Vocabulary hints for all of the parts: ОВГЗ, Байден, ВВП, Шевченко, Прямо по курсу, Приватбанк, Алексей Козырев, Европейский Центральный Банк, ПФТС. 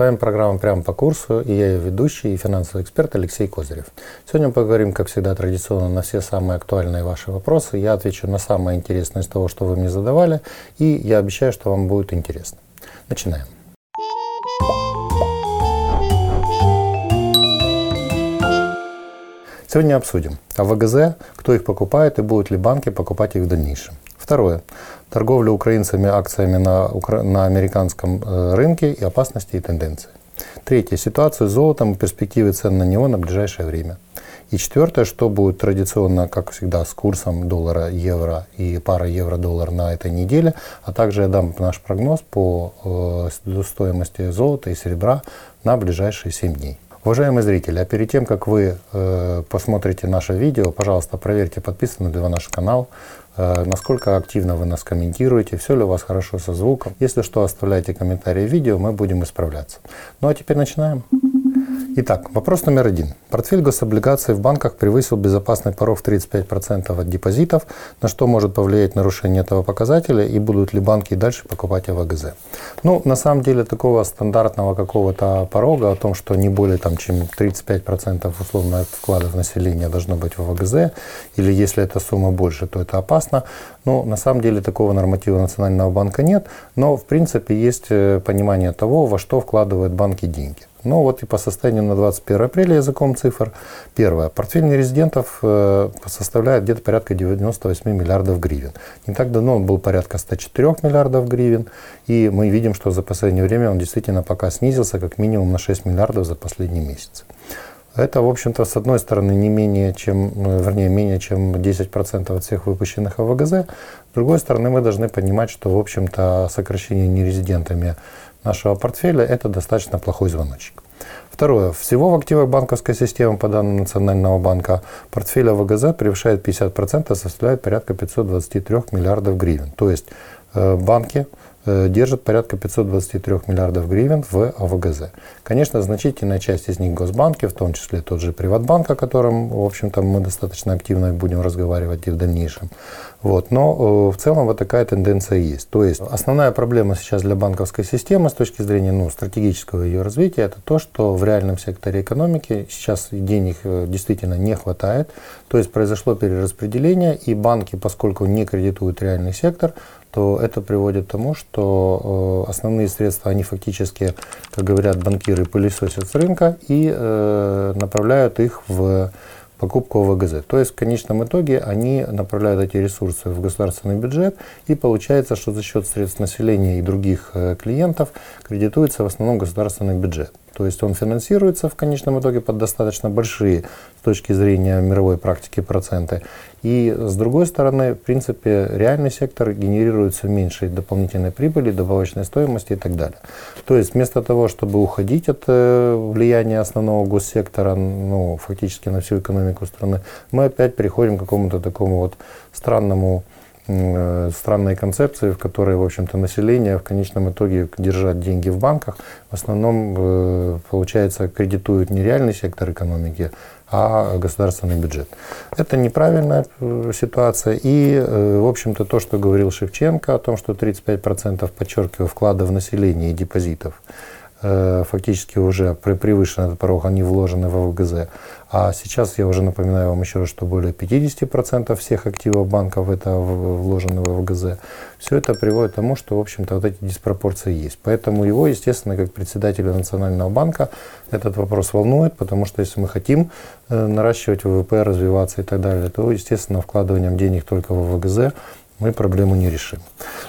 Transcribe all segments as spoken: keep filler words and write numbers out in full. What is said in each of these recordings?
вами программа «Прямо по курсу», и я ее ведущий и финансовый эксперт Алексей Козырев. Сегодня мы поговорим, как всегда, традиционно на все самые актуальные ваши вопросы. Я отвечу на самое интересное из того, что вы мне задавали, и я обещаю, что вам будет интересно. Начинаем. Сегодня обсудим о вэ гэ зэ, кто их покупает и будут ли банки покупать их в дальнейшем. Второе. Торговля украинцами акциями на, укра... на американском э, рынке и опасности и тенденции. Третье. Ситуацию с золотом и перспективы цен на него на ближайшее время. И четвертое, что будет традиционно, как всегда, с курсом доллара, евро и пара евро-доллар на этой неделе. А также я дам наш прогноз по э, стоимости золота и серебра на ближайшие семь дней. Уважаемые зрители, а перед тем, как вы э, посмотрите наше видео, пожалуйста, проверьте, подписаны ли вы на наш канал, э, насколько активно вы нас комментируете, все ли у вас хорошо со звуком. Если что, оставляйте комментарии в видео, мы будем исправляться. Ну а теперь начинаем. Итак, вопрос номер один. Портфель гособлигаций в банках превысил безопасный порог в тридцать пять процентов от депозитов. На что может повлиять нарушение этого показателя и будут ли банки и дальше покупать о вэ гэ зэ? Ну, на самом деле, такого стандартного какого-то порога, о том, что не более там, чем тридцать пять процентов условно от вкладов населения должно быть в о вэ гэ зэ, или если эта сумма больше, то это опасно. Ну, на самом деле, такого норматива Национального банка нет, но, в принципе, есть понимание того, во что вкладывают банки деньги. Ну вот и по состоянию на двадцать первое апреля языком цифр. Первое. Портфель нерезидентов составляет где-то порядка девяносто восемь миллиардов гривен. Не так давно он был порядка сто четыре миллиардов гривен. И мы видим, что за последнее время он действительно пока снизился как минимум на шесть миллиардов за последний месяц. Это, в общем-то, с одной стороны, не менее чем, вернее, менее чем десять процентов от всех выпущенных о вэ гэ зэ. С другой стороны, мы должны понимать, что, в общем-то, сокращение нерезидентами нашего портфеля – это достаточно плохой звоночек. Второе. Всего в активах банковской системы, по данным Национального банка, портфель о вэ гэ зэ превышает пятьдесят процентов, составляет порядка пятьсот двадцать три миллиардов гривен. То есть э, банки э, держат порядка пятьсот двадцать три миллиардов гривен в о вэ гэ зэ. Конечно, значительная часть из них госбанки, в том числе тот же Приватбанк, о котором, в общем-то, мы достаточно активно будем разговаривать и в дальнейшем. Вот. Но э, в целом вот такая тенденция есть. То есть основная проблема сейчас для банковской системы с точки зрения ну, стратегического ее развития, это то, что в реальном секторе экономики сейчас денег э, действительно не хватает. То есть произошло перераспределение, и банки, поскольку не кредитуют реальный сектор, то это приводит к тому, что э, основные средства, они фактически, как говорят банкиры, пылесосят с рынка и э, направляют их в покупку о вэ гэ зэ. То есть в конечном итоге они направляют эти ресурсы в государственный бюджет, и получается, что за счет средств населения и других клиентов кредитуется в основном государственный бюджет. То есть он финансируется в конечном итоге под достаточно большие с точки зрения мировой практики проценты. И с другой стороны, в принципе, реальный сектор генерирует все меньше дополнительной прибыли, добавочной стоимости и так далее. То есть вместо того, чтобы уходить от влияния основного госсектора, ну, фактически на всю экономику страны, мы опять переходим к какому-то такому вот странному, странной концепции, в которой, в общем-то, население в конечном итоге держат деньги в банках. В основном, получается, кредитуют не реальный сектор экономики, а государственный бюджет. Это неправильная ситуация. И, в общем-то, то, что говорил Шевченко о том, что тридцать пять процентов, подчеркиваю, вклада в население и депозитов, фактически уже превышен этот порог, они вложены в о вэ гэ зэ. А сейчас я уже напоминаю вам еще раз, что более пятьдесят процентов всех активов банков это вложены в о вэ гэ зэ. Все это приводит к тому, что, в общем-то, вот эти диспропорции есть. Поэтому его, естественно, как председателя Национального банка, этот вопрос волнует, потому что если мы хотим наращивать вэ вэ пэ, развиваться и так далее, то, естественно, вкладыванием денег только в о вэ гэ зэ мы проблему не решим.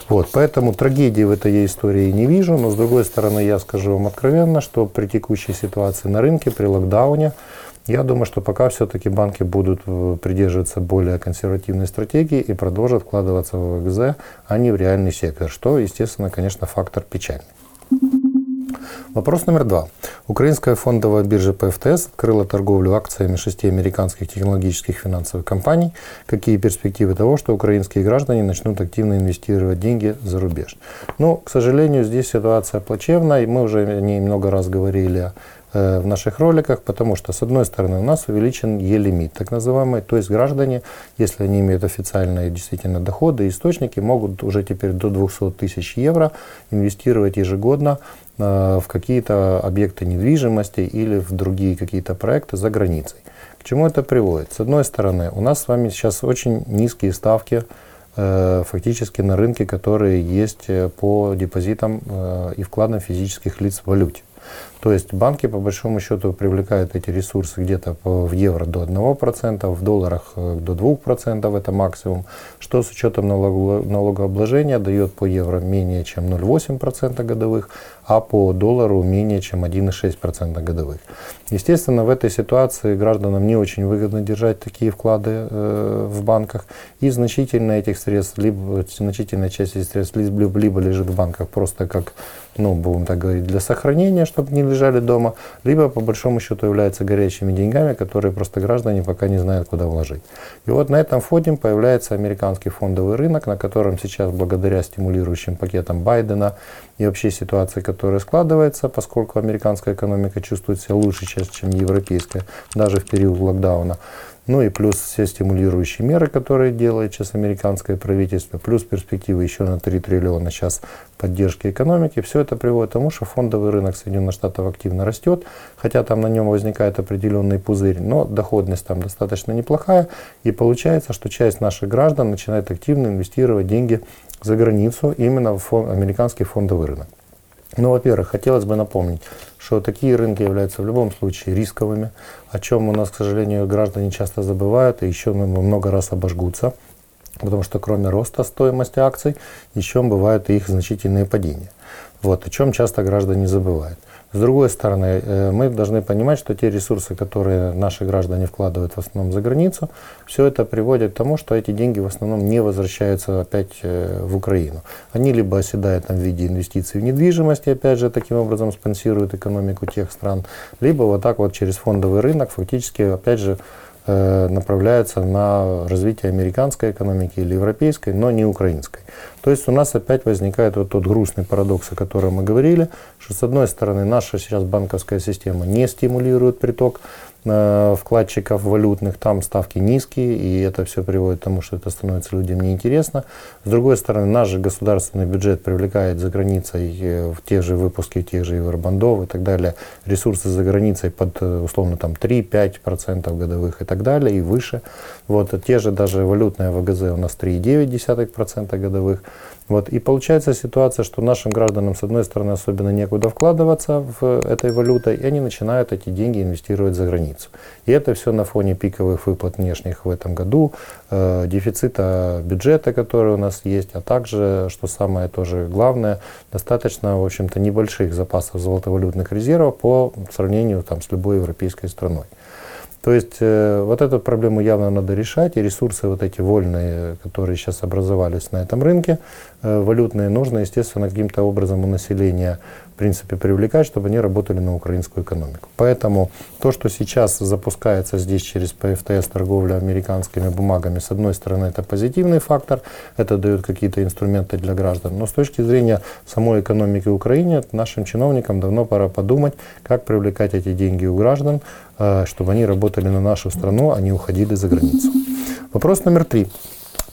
Вот, поэтому трагедии в этой истории не вижу, но с другой стороны я скажу вам откровенно, что при текущей ситуации на рынке, при локдауне, я думаю, что пока все-таки банки будут придерживаться более консервативной стратегии и продолжат вкладываться в о вэ гэ зэ, а не в реальный сектор, что, естественно, конечно, фактор печальный. Вопрос номер два. Украинская фондовая биржа пэ эф тэ эс открыла торговлю акциями шести американских технологических финансовых компаний. Какие перспективы того, что украинские граждане начнут активно инвестировать деньги за рубеж? Но, к сожалению, здесь ситуация плачевная, и мы уже о ней много раз говорили в наших роликах, потому что, с одной стороны, у нас увеличен е-лимит, так называемый, то есть граждане, если они имеют официальные действительно доходы, источники, могут уже теперь до двухсот тысяч евро инвестировать ежегодно в какие-то объекты недвижимости или в другие какие-то проекты за границей. К чему это приводит? С одной стороны, у нас с вами сейчас очень низкие ставки фактически на рынке, которые есть по депозитам и вкладам физических лиц в валюте. То есть банки, по большому счету, привлекают эти ресурсы где-то в евро до одного процента, в долларах до двух процентов, это максимум, что с учетом налогообложения дает по евро менее чем ноль целых восемь десятых процента годовых, а по доллару менее чем один целых шесть десятых процента годовых. Естественно, в этой ситуации гражданам не очень выгодно держать такие вклады э, в банках, и значительная, этих средств, либо, значительная часть этих средств либо, либо лежит в банках просто как, ну, будем так говорить, для сохранения, чтобы не лежали дома, либо по большому счету являются горячими деньгами, которые просто граждане пока не знают, куда вложить. И вот на этом фоне появляется американский фондовый рынок, на котором сейчас, благодаря стимулирующим пакетам Байдена и вообще ситуации, которая складывается, поскольку американская экономика чувствует себя лучше, чем европейская, даже в период локдауна, ну и плюс все стимулирующие меры, которые делает сейчас американское правительство, плюс перспективы еще на три триллиона сейчас поддержки экономики, все это приводит к тому, что фондовый рынок Соединенных Штатов активно растет, хотя там на нем возникает определенный пузырь, но доходность там достаточно неплохая, и получается, что часть наших граждан начинает активно инвестировать деньги за границу именно в фон, американский фондовый рынок. Ну, во-первых, хотелось бы напомнить, что такие рынки являются в любом случае рисковыми, о чем у нас, к сожалению, граждане часто забывают и еще много раз обожгутся, потому что кроме роста стоимости акций, еще бывают и их значительные падения. Вот, о чем часто граждане забывают. С другой стороны, мы должны понимать, что те ресурсы, которые наши граждане вкладывают в основном за границу, все это приводит к тому, что эти деньги в основном не возвращаются опять в Украину. Они либо оседают там в виде инвестиций в недвижимость, опять же, таким образом спонсируют экономику тех стран, либо вот так вот через фондовый рынок фактически, опять же, направляются на развитие американской экономики или европейской, но не украинской. То есть у нас опять возникает вот тот грустный парадокс, о котором мы говорили, что с одной стороны наша сейчас банковская система не стимулирует приток вкладчиков валютных, там ставки низкие, и это все приводит к тому, что это становится людям неинтересно. С другой стороны, наш же государственный бюджет привлекает за границей в тех же выпуске, тех же евробандов и так далее, ресурсы за границей под условно там три-пять процентов годовых и так далее, и выше. Вот те же даже валютные ОВГЗ у нас три целых девять десятых процента годовых. Вот. И получается ситуация, что нашим гражданам, с одной стороны, особенно некуда вкладываться в этой валютой, и они начинают эти деньги инвестировать за границу. И это все на фоне пиковых выплат внешних в этом году, э, дефицита бюджета, который у нас есть, а также, что самое тоже главное, достаточно, в общем-то, небольших запасов золотовалютных резервов по сравнению там, с любой европейской страной. То есть э, вот эту проблему явно надо решать, и ресурсы вот эти вольные, которые сейчас образовались на этом рынке, э, валютные, нужно, естественно, каким-то образом у населения, в принципе, привлекать, чтобы они работали на украинскую экономику. Поэтому то, что сейчас запускается здесь через П Ф Т С торговля американскими бумагами, с одной стороны, это позитивный фактор, это дает какие-то инструменты для граждан, но с точки зрения самой экономики Украины, нашим чиновникам давно пора подумать, как привлекать эти деньги у граждан, чтобы они работали на нашу страну, а не уходили за границу. Вопрос номер три.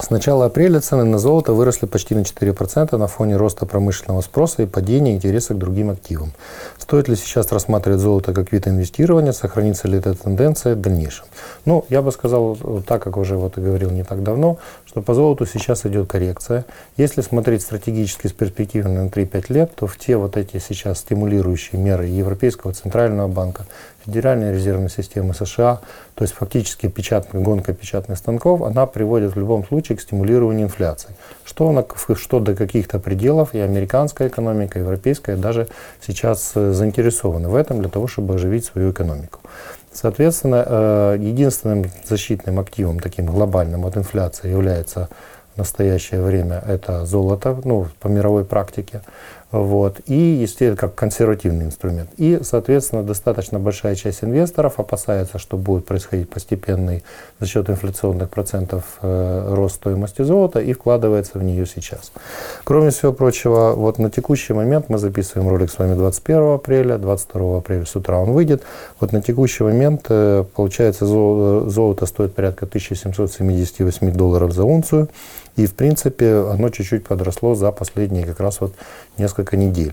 С начала апреля цены на золото выросли почти на четыре процента на фоне роста промышленного спроса и падения интереса к другим активам. Стоит ли сейчас рассматривать золото как вид инвестирования? Сохранится ли эта тенденция в дальнейшем? Ну, я бы сказал, так как уже вот и говорил не так давно, что по золоту сейчас идет коррекция. Если смотреть стратегически с перспективой на три-пять лет, то в те вот эти сейчас стимулирующие меры Европейского Центрального банка, Федеральной резервной системы США, то есть фактически печатная, гонка печатных станков, она приводит в любом случае к стимулированию инфляции. Что, на, что до каких-то пределов и американская экономика, и европейская даже сейчас заинтересованы в этом для того, чтобы оживить свою экономику. Соответственно, единственным защитным активом таким глобальным от инфляции является в настоящее время это золото, ну, по мировой практике. Вот. И, естественно, как консервативный инструмент. И, соответственно, достаточно большая часть инвесторов опасается, что будет происходить постепенный за счет инфляционных процентов э, рост стоимости золота, и вкладывается в нее сейчас. Кроме всего прочего, вот на текущий момент мы записываем ролик с вами двадцать первого апреля, двадцать второго апреля с утра он выйдет. Вот на текущий момент, э, получается, золото, золото стоит порядка тысяча семьсот семьдесят восемь долларов за унцию. И, в принципе, оно чуть-чуть подросло за последние как раз вот несколько недель.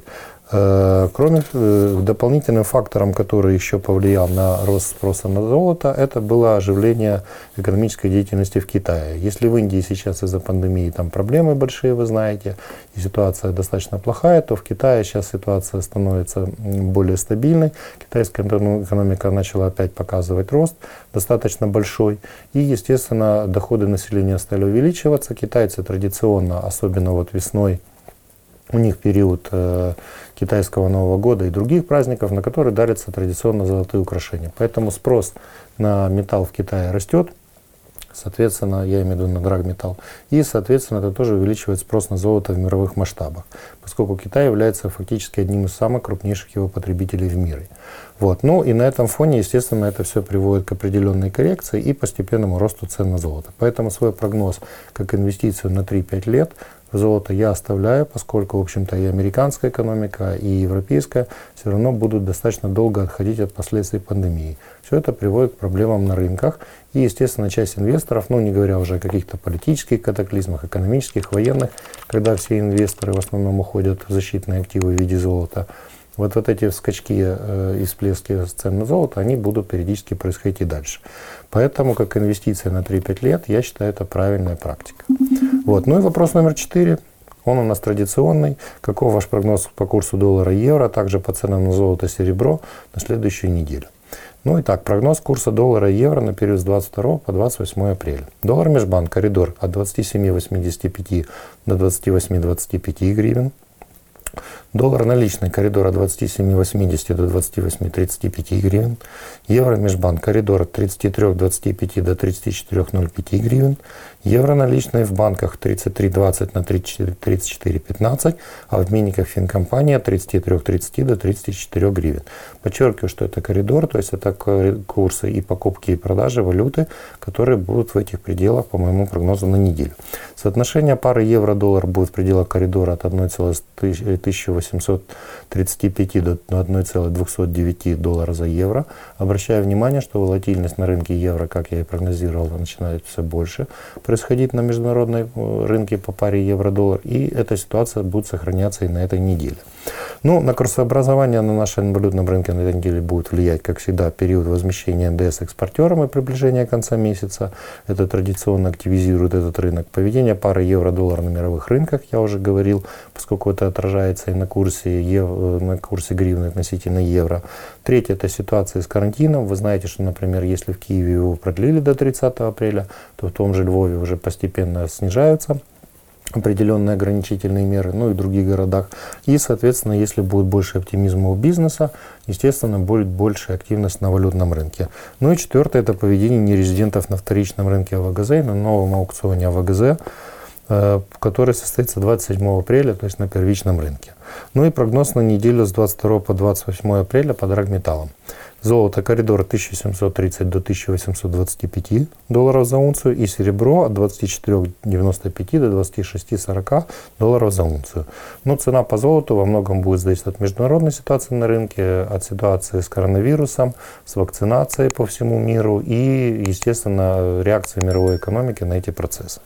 Кроме дополнительным фактором, который еще повлиял на рост спроса на золото, это было оживление экономической деятельности в Китае. Если в Индии сейчас из-за пандемии там проблемы большие, вы знаете, и ситуация достаточно плохая, то в Китае сейчас ситуация становится более стабильной. Китайская экономика начала опять показывать рост достаточно большой. И, естественно, доходы населения стали увеличиваться. Китайцы традиционно, особенно вот весной, у них период э, китайского Нового года и других праздников, на которые дарятся традиционно золотые украшения. Поэтому спрос на металл в Китае растет, соответственно, я имею в виду на драгметалл, и, соответственно, это тоже увеличивает спрос на золото в мировых масштабах, поскольку Китай является фактически одним из самых крупнейших его потребителей в мире. Вот. Ну и на этом фоне, естественно, это все приводит к определенной коррекции и постепенному росту цен на золото. Поэтому свой прогноз как инвестицию на три-пять лет золото я оставляю, поскольку, в общем-то, и американская экономика, и европейская все равно будут достаточно долго отходить от последствий пандемии. Все это приводит к проблемам на рынках. И, естественно, часть инвесторов, ну, не говоря уже о каких-то политических катаклизмах, экономических, военных, когда все инвесторы в основном уходят в защитные активы в виде золота, вот, вот эти скачки и всплески цен на золото, они будут периодически происходить и дальше. Поэтому, как инвестиция на три-пять лет, я считаю, это правильная практика. Вот. Ну и вопрос номер четыре. Он у нас традиционный. Каков ваш прогноз по курсу доллара и евро, а также по ценам на золото и серебро на следующую неделю? Ну и так, прогноз курса доллара и евро на период с двадцать второго по двадцать восьмое апреля. Доллар межбанк, коридор от двадцать семь восемьдесят пять до двадцать восемь двадцать пять гривен. Доллар наличный, коридор от двадцать семь восемьдесят до двадцать восемь тридцать пять гривен. Евро межбанк, коридор от тридцать три двадцать пять до тридцать четыре ноль пять гривен. Евро наличный в банках тридцать три двадцать на тридцать четыре пятнадцать, а в обменниках финкомпания тридцать три тридцать до тридцать четыре гривен. Подчеркиваю, что это коридор, то есть это курсы и покупки и продажи валюты, которые будут в этих пределах, по моему прогнозу, на неделю. Соотношение пары евро-доллар будет в пределах коридора от одна целая тысяча восемьсот тридцать пять до одна целая двести девять доллара за евро. Обращаю внимание, что волатильность на рынке евро, как я и прогнозировал, начинает все больше происходить на международном рынке по паре евро-доллар. И эта ситуация будет сохраняться и на этой неделе. Ну, на курсообразование на нашем валютном рынке на этой неделе будет влиять, как всегда, период возмещения эн дэ эс экспортерам и приближения конца месяца. Это традиционно активизирует этот рынок. Поведение пары евро-доллар на мировых рынках, я уже говорил, поскольку это отражается и на курсе, евро, на курсе гривны относительно евро. Третье – это ситуация с карантином. Вы знаете, что, например, если в Киеве его продлили до тридцатого апреля, то в том же Львове уже постепенно снижаются определенные ограничительные меры, ну и в других городах. И, соответственно, если будет больше оптимизма у бизнеса, естественно, будет больше активность на валютном рынке. Ну и четвертое – это поведение нерезидентов на вторичном рынке о вэ гэ зэ и на новом аукционе о вэ гэ зэ, который состоится двадцать седьмого апреля, то есть на первичном рынке. Ну и прогноз на неделю с двадцать второго по двадцать восьмое апреля по драгметаллам. Золото, коридор тысяча семьсот тридцать до тысяча восемьсот двадцать пять долларов за унцию, и серебро от двадцать четыре девяносто пять до двадцать шесть сорок долларов за унцию. Но цена по золоту во многом будет зависеть от международной ситуации на рынке, от ситуации с коронавирусом, с вакцинацией по всему миру и, естественно, реакции мировой экономики на эти процессы.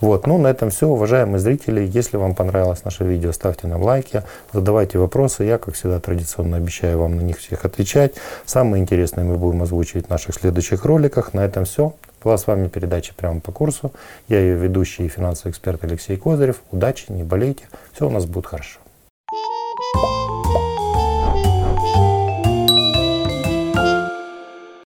Вот. Ну, на этом все, уважаемые зрители. Если вам понравилось наше видео, ставьте нам лайки, задавайте вопросы. Я, как всегда, традиционно обещаю вам на них всех отвечать. Самые интересные мы будем озвучивать в наших следующих роликах. На этом все. Была с вами передача «Прямо по курсу». Я ее ведущий и финансовый эксперт Алексей Козырев. Удачи, не болейте. Все у нас будет хорошо.